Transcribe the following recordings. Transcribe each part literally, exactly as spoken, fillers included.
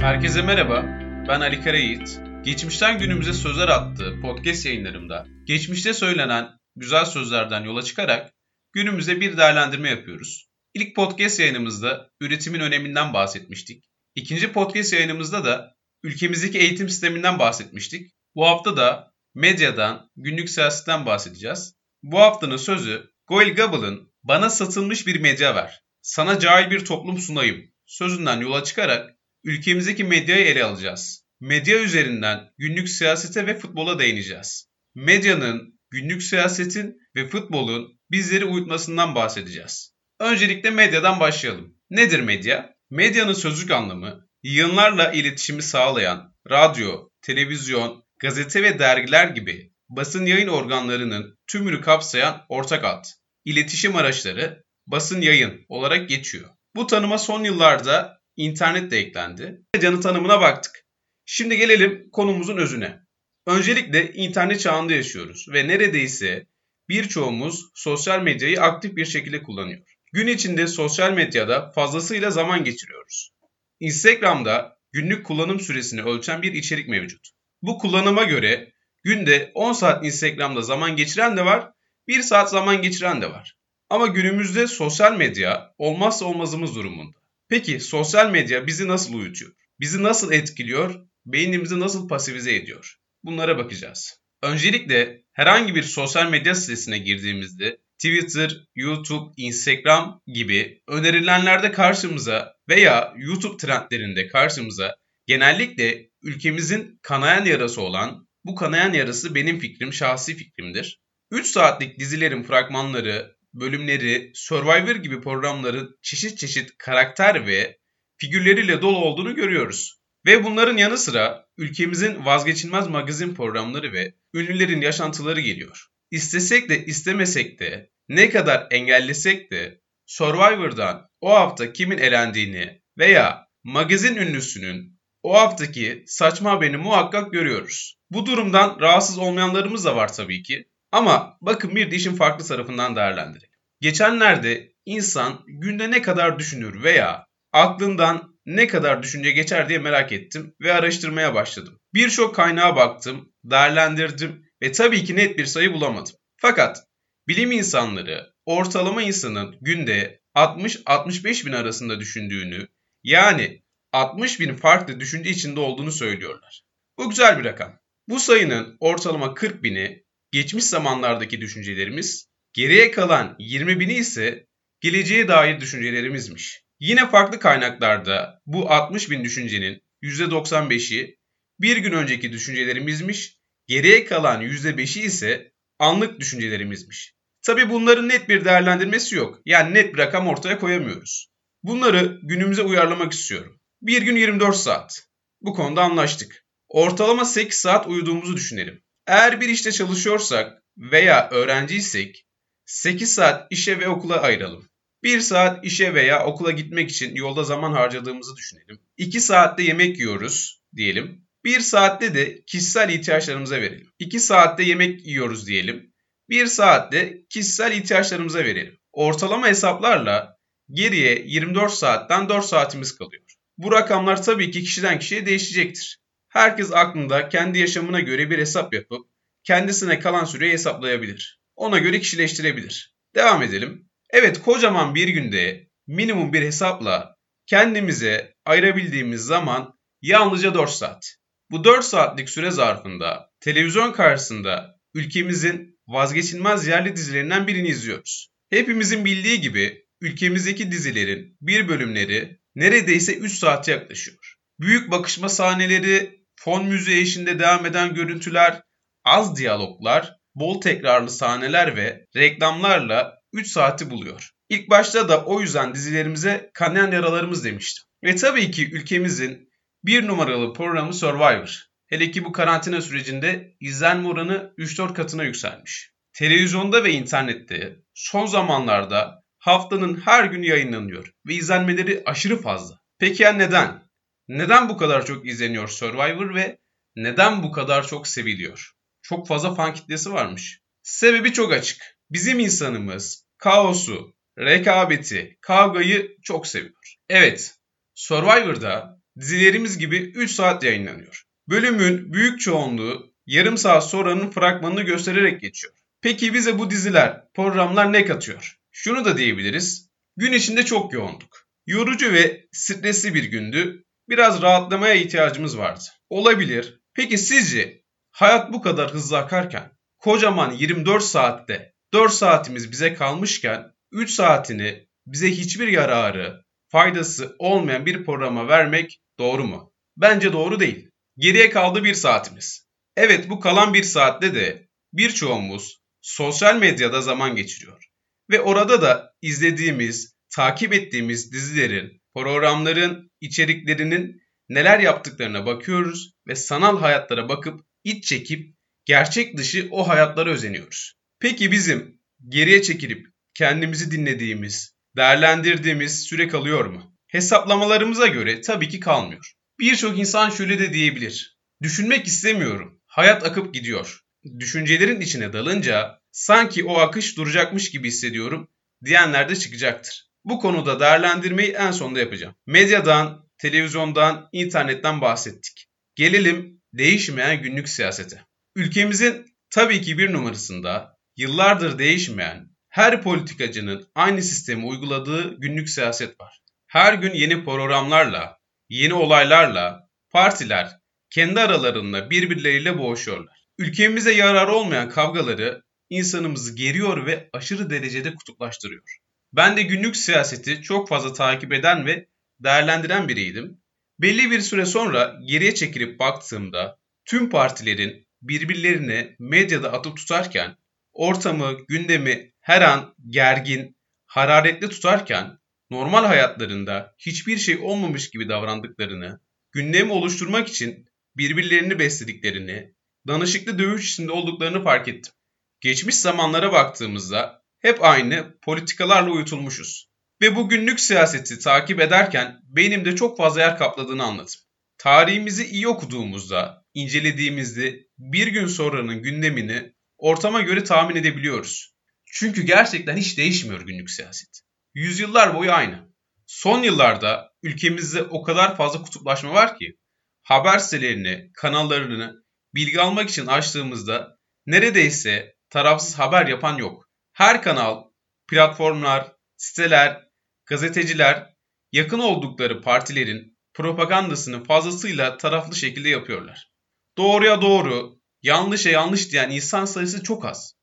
Herkese merhaba, ben Ali Karayit. Geçmişten günümüze sözler attığı podcast yayınlarımda geçmişte söylenen güzel sözlerden yola çıkarak günümüze bir değerlendirme yapıyoruz. İlk podcast yayınımızda üretimin öneminden bahsetmiştik. İkinci podcast yayınımızda da ülkemizdeki eğitim sisteminden bahsetmiştik. Bu hafta da medyadan, günlük siyasetten bahsedeceğiz. Bu haftanın sözü Goel Gabel'ın "Bana satılmış bir medya ver, sana cahil bir toplum sunayım" sözünden yola çıkarak ülkemizdeki medyayı ele alacağız. Medya üzerinden günlük siyasete ve futbola değineceğiz. Medyanın, günlük siyasetin ve futbolun bizleri uyutmasından bahsedeceğiz. Öncelikle medyadan başlayalım. Nedir medya? Medyanın sözlük anlamı, yayınlarla iletişimi sağlayan radyo, televizyon, gazete ve dergiler gibi basın yayın organlarının tümünü kapsayan ortak ad. İletişim araçları basın yayın olarak geçiyor. Bu tanıma son yıllarda İnternet de eklendi. Medyanın tanımına baktık. Şimdi gelelim konumuzun özüne. Öncelikle internet çağında yaşıyoruz ve neredeyse birçoğumuz sosyal medyayı aktif bir şekilde kullanıyor. Gün içinde sosyal medyada fazlasıyla zaman geçiriyoruz. Instagram'da günlük kullanım süresini ölçen bir içerik mevcut. Bu kullanıma göre günde on saat Instagram'da zaman geçiren de var, bir saat zaman geçiren de var. Ama günümüzde sosyal medya olmazsa olmazımız durumunda. Peki sosyal medya bizi nasıl uyutuyor? Bizi nasıl etkiliyor? Beynimizi nasıl pasifize ediyor? Bunlara bakacağız. Öncelikle herhangi bir sosyal medya sitesine girdiğimizde Twitter, YouTube, Instagram gibi önerilenlerde karşımıza veya YouTube trendlerinde karşımıza genellikle ülkemizin kanayan yarası olan, bu kanayan yarası benim fikrim, şahsi fikrimdir, üç saatlik dizilerin fragmanları, bölümleri, Survivor gibi programların çeşit çeşit karakter ve figürleriyle dolu olduğunu görüyoruz. Ve bunların yanı sıra ülkemizin vazgeçilmez magazin programları ve ünlülerin yaşantıları geliyor. İstesek de istemesek de, ne kadar engellesek de Survivor'dan o hafta kimin elendiğini veya magazin ünlüsünün o haftaki saçma haberini muhakkak görüyoruz. Bu durumdan rahatsız olmayanlarımız da var tabii ki. Ama bakın bir de işin farklı tarafından değerlendirelim. Geçenlerde insan günde ne kadar düşünür veya aklından ne kadar düşünce geçer diye merak ettim ve araştırmaya başladım. Birçok kaynağa baktım, değerlendirdim ve tabii ki net bir sayı bulamadım. Fakat bilim insanları ortalama insanın günde altmış altmış beş bin arasında düşündüğünü, yani altmış bin farklı düşünce içinde olduğunu söylüyorlar. Bu güzel bir rakam. Bu sayının ortalama kırk bini geçmiş zamanlardaki düşüncelerimiz, geriye kalan yirmi bini ise geleceğe dair düşüncelerimizmiş. Yine farklı kaynaklarda bu altmış bin düşüncenin yüzde doksan beşi bir gün önceki düşüncelerimizmiş, geriye kalan yüzde beşi ise anlık düşüncelerimizmiş. Tabii bunların net bir değerlendirmesi yok. Yani net bir rakam ortaya koyamıyoruz. Bunları günümüze uyarlamak istiyorum. Bir gün yirmi dört saat. Bu konuda anlaştık. Ortalama sekiz saat uyuduğumuzu düşünelim. Eğer bir işte çalışıyorsak veya öğrenciysek sekiz saat işe ve okula ayıralım. bir saat işe veya okula gitmek için yolda zaman harcadığımızı düşünelim. iki saatte yemek yiyoruz diyelim. bir saatte de kişisel ihtiyaçlarımıza verelim. iki saatte yemek yiyoruz diyelim. bir saatte kişisel ihtiyaçlarımıza verelim. Ortalama hesaplarla geriye yirmi dört saatten dört saatimiz kalıyor. Bu rakamlar tabii ki kişiden kişiye değişecektir. Herkes aklında kendi yaşamına göre bir hesap yapıp kendisine kalan süreyi hesaplayabilir. Ona göre kişileştirebilir. Devam edelim. Evet, kocaman bir günde minimum bir hesapla kendimize ayırabildiğimiz zaman yalnızca dört saat. Bu dört saatlik süre zarfında televizyon karşısında ülkemizin vazgeçilmez yerli dizilerinden birini izliyoruz. Hepimizin bildiği gibi ülkemizdeki dizilerin bir bölümleri neredeyse üç saate yaklaşıyor. Büyük bakışma sahneleri, fon müziği eşliğinde devam eden görüntüler, az diyaloglar, bol tekrarlı sahneler ve reklamlarla üç saati buluyor. İlk başta da o yüzden dizilerimize kanayan yaralarımız demiştim. Ve tabii ki ülkemizin bir numaralı programı Survivor. Hele ki bu karantina sürecinde izlenme oranı üç dört katına yükselmiş. Televizyonda ve internette son zamanlarda haftanın her günü yayınlanıyor ve izlenmeleri aşırı fazla. Peki ya neden? Neden bu kadar çok izleniyor Survivor ve neden bu kadar çok seviliyor? Çok fazla fan kitlesi varmış. Sebebi çok açık. Bizim insanımız kaosu, rekabeti, kavgayı çok seviyor. Evet, Survivor'da dizilerimiz gibi üç saat yayınlanıyor. Bölümün büyük çoğunluğu yarım saat sonranın fragmanını göstererek geçiyor. Peki bize bu diziler, programlar ne katıyor? Şunu da diyebiliriz, gün içinde çok yoğunduk. Yorucu ve stresli bir gündü, biraz rahatlamaya ihtiyacımız vardı. Olabilir. Peki sizce hayat bu kadar hızlı akarken, kocaman yirmi dört saatte dört saatimiz bize kalmışken üç saatini bize hiçbir yararı, faydası olmayan bir programa vermek doğru mu? Bence doğru değil. Geriye kaldı bir saatimiz. Evet, bu kalan bir saatte de birçoğumuz sosyal medyada zaman geçiriyor. Ve orada da izlediğimiz, takip ettiğimiz dizilerin, programların, içeriklerinin neler yaptıklarına bakıyoruz ve sanal hayatlara bakıp iç çekip gerçek dışı o hayatlara özeniyoruz. Peki bizim geriye çekilip kendimizi dinlediğimiz, değerlendirdiğimiz süre kalıyor mu? Hesaplamalarımıza göre tabii ki kalmıyor. Birçok insan şöyle de diyebilir. Düşünmek istemiyorum. Hayat akıp gidiyor. Düşüncelerin içine dalınca sanki o akış duracakmış gibi hissediyorum diyenler de çıkacaktır. Bu konuda değerlendirmeyi en sonda yapacağım. Medyadan, televizyondan, internetten bahsettik. Gelelim değişmeyen günlük siyasete. Ülkemizin tabii ki bir numarasında yıllardır değişmeyen, her politikacının aynı sistemi uyguladığı günlük siyaset var. Her gün yeni programlarla, yeni olaylarla partiler kendi aralarında birbirleriyle boğuşuyorlar. Ülkemize yarar olmayan kavgaları insanımızı geriyor ve aşırı derecede kutuplaştırıyor. Ben de günlük siyaseti çok fazla takip eden ve değerlendiren biriydim. Belli bir süre sonra geriye çekilip baktığımda tüm partilerin birbirlerine medyada atıp tutarken, ortamı, gündemi her an gergin, hararetli tutarken normal hayatlarında hiçbir şey olmamış gibi davrandıklarını, gündemi oluşturmak için birbirlerini beslediklerini, danışıklı dövüş içinde olduklarını fark ettim. Geçmiş zamanlara baktığımızda hep aynı politikalarla uyutulmuşuz. Ve bu günlük siyaseti takip ederken benim de çok fazla yer kapladığını anladım. Tarihimizi iyi okuduğumuzda, incelediğimizde bir gün sonranın gündemini ortama göre tahmin edebiliyoruz. Çünkü gerçekten hiç değişmiyor günlük siyaset. Yüzyıllar boyu aynı. Son yıllarda ülkemizde o kadar fazla kutuplaşma var ki haber sitelerini, kanallarını bilgi almak için açtığımızda neredeyse tarafsız haber yapan yok. Her kanal, platformlar, siteler, gazeteciler yakın oldukları partilerin propagandasını fazlasıyla taraflı şekilde yapıyorlar. Doğruya doğru, yanlışa yanlış diyen insan sayısı çok az.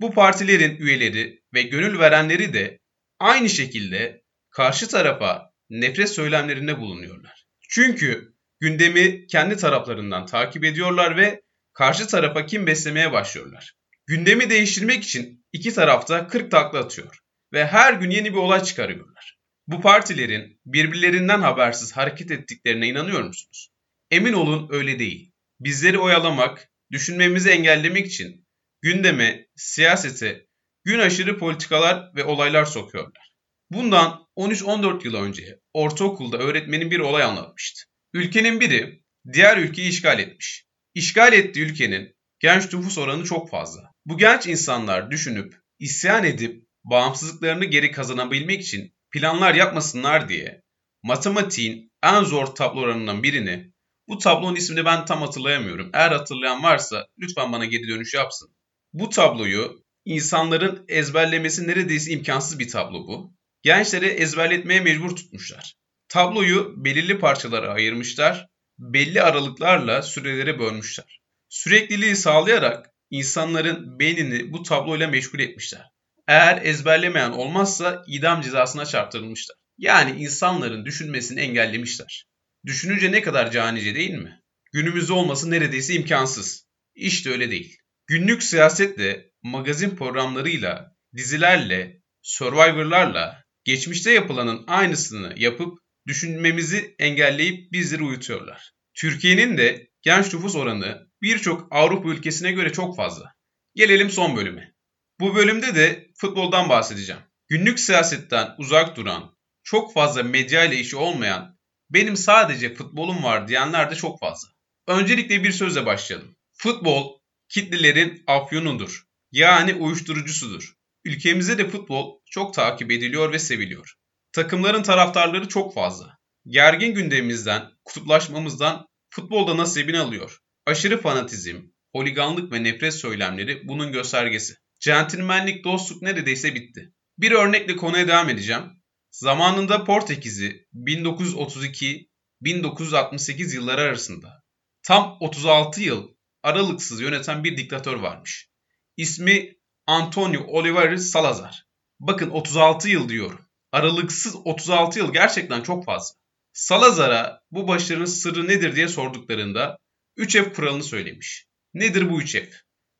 Bu partilerin üyeleri ve gönül verenleri de aynı şekilde karşı tarafa nefret söylemlerinde bulunuyorlar. Çünkü gündemi kendi taraflarından takip ediyorlar ve karşı tarafa kin beslemeye başlıyorlar. Gündemi değiştirmek için iki tarafta kırk takla atıyor ve her gün yeni bir olay çıkarıyorlar. Bu partilerin birbirlerinden habersiz hareket ettiklerine inanıyor musunuz? Emin olun öyle değil. Bizleri oyalamak, düşünmemizi engellemek için gündeme, siyasete, gün aşırı politikalar ve olaylar sokuyorlar. Bundan on üç on dört yıl önce ortaokulda öğretmenim bir olay anlatmıştı. Ülkenin biri diğer ülkeyi işgal etmiş. İşgal ettiği ülkenin genç nüfus oranı çok fazla. Bu genç insanlar düşünüp, isyan edip bağımsızlıklarını geri kazanabilmek için planlar yapmasınlar diye matematiğin en zor tablolarından birini, bu tablonun ismini ben tam hatırlayamıyorum. Eğer hatırlayan varsa lütfen bana geri dönüş yapsın. Bu tabloyu insanların ezberlemesi neredeyse imkansız bir tablo bu. Gençleri ezberletmeye mecbur tutmuşlar. Tabloyu belirli parçalara ayırmışlar. Belli aralıklarla sürelere bölmüşler. Sürekliliği sağlayarak insanların beynini bu tabloyla meşgul etmişler. Eğer ezberlemeyen olmazsa idam cezasına çarptırılmışlar. Yani insanların düşünmesini engellemişler. Düşününce ne kadar canice değil mi? Günümüzde olması neredeyse imkansız. İşte öyle değil. Günlük siyasetle, magazin programlarıyla, dizilerle, Survivor'larla geçmişte yapılanın aynısını yapıp düşünmemizi engelleyip bizleri uyutuyorlar. Türkiye'nin de genç nüfus oranı birçok Avrupa ülkesine göre çok fazla. Gelelim son bölüme. Bu bölümde de futboldan bahsedeceğim. Günlük siyasetten uzak duran, çok fazla medyayla işi olmayan, benim sadece futbolum var diyenler de çok fazla. Öncelikle bir sözle başlayalım. Futbol, kitlelerin afyonudur. Yani uyuşturucusudur. Ülkemizde de futbol çok takip ediliyor ve seviliyor. Takımların taraftarları çok fazla. gergin gündemimizden, kutuplaşmamızdan futbolda nasibini alıyor. Aşırı fanatizm, holiganlık ve nefret söylemleri bunun göstergesi. Centilmenlik, dostluk neredeyse bitti. Bir örnekle konuya devam edeceğim. Zamanında Portekiz'i bin dokuz yüz otuz iki bin dokuz yüz altmış sekiz yılları arasında tam otuz altı yıl aralıksız yöneten bir diktatör varmış. İsmi Antonio Oliveira Salazar. Bakın otuz altı yıl diyorum. Aralıksız otuz altı yıl gerçekten çok fazla. Salazar'a bu başarının sırrı nedir diye sorduklarında üç F kuralını söylemiş. Nedir bu üç F?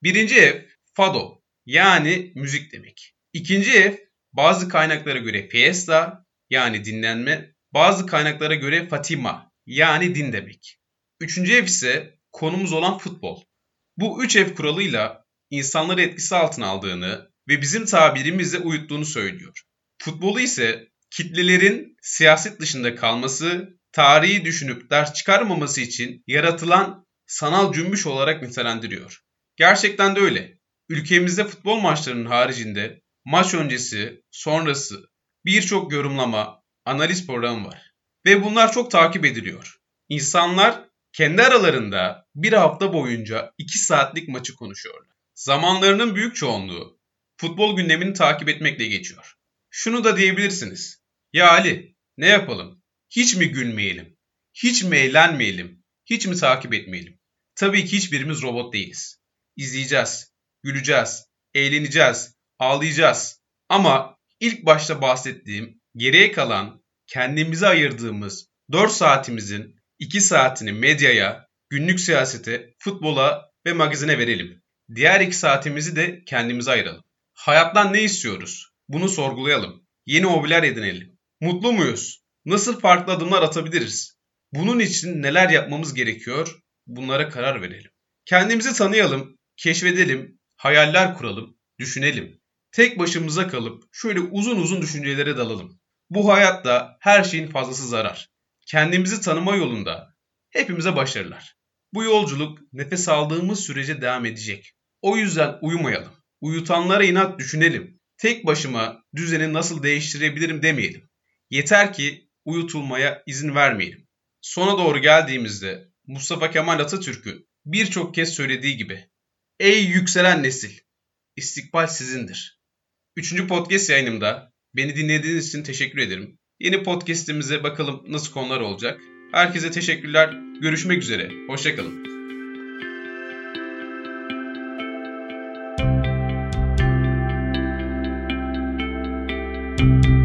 Birinci F, fado yani müzik demek. İkinci F, bazı kaynaklara göre fiesta yani dinlenme, bazı kaynaklara göre Fatima yani din demek. Üçüncü F ise konumuz olan futbol. Bu üç F kuralıyla insanları etkisi altına aldığını ve bizim tabirimizle uyuttuğunu söylüyor. Futbolu ise kitlelerin siyaset dışında kalması, tarihi düşünüp ders çıkarmaması için yaratılan sanal cümbüş olarak nitelendiriyor. Gerçekten de öyle. Ülkemizde futbol maçlarının haricinde maç öncesi, sonrası birçok yorumlama, analiz programı var. Ve bunlar çok takip ediliyor. İnsanlar kendi aralarında bir hafta boyunca iki saatlik maçı konuşuyorlar. Zamanlarının büyük çoğunluğu futbol gündemini takip etmekle geçiyor. Şunu da diyebilirsiniz. Ya Ali, ne yapalım? Hiç mi gülmeyelim? Hiç mi eğlenmeyelim? Hiç mi takip etmeyelim? Tabii ki hiçbirimiz robot değiliz. İzleyeceğiz, güleceğiz, eğleneceğiz, ağlayacağız. Ama ilk başta bahsettiğim geriye kalan kendimize ayırdığımız dört saatimizin iki saatini medyaya, günlük siyasete, futbola ve magazine verelim. Diğer iki saatimizi de kendimize ayıralım. Hayattan ne istiyoruz? Bunu sorgulayalım. Yeni hobiler edinelim. Mutlu muyuz? Nasıl farklı adımlar atabiliriz? Bunun için neler yapmamız gerekiyor? Bunlara karar verelim. Kendimizi tanıyalım, keşfedelim, hayaller kuralım, düşünelim. Tek başımıza kalıp şöyle uzun uzun düşüncelere dalalım. Bu hayatta her şeyin fazlası zarar. Kendimizi tanıma yolunda hepimize başarılar. Bu yolculuk nefes aldığımız sürece devam edecek. O yüzden uyumayalım. Uyutanlara inat düşünelim. Tek başıma düzeni nasıl değiştirebilirim demeyelim. Yeter ki uyutulmaya izin vermeyelim. Sona doğru geldiğimizde Mustafa Kemal Atatürk'ün birçok kez söylediği gibi "Ey yükselen nesil, istikbal sizindir." Üçüncü podcast yayınımda beni dinlediğiniz için teşekkür ederim. Yeni podcast'imize bakalım nasıl konular olacak. Herkese teşekkürler. Görüşmek üzere. Hoşçakalın. Thank you.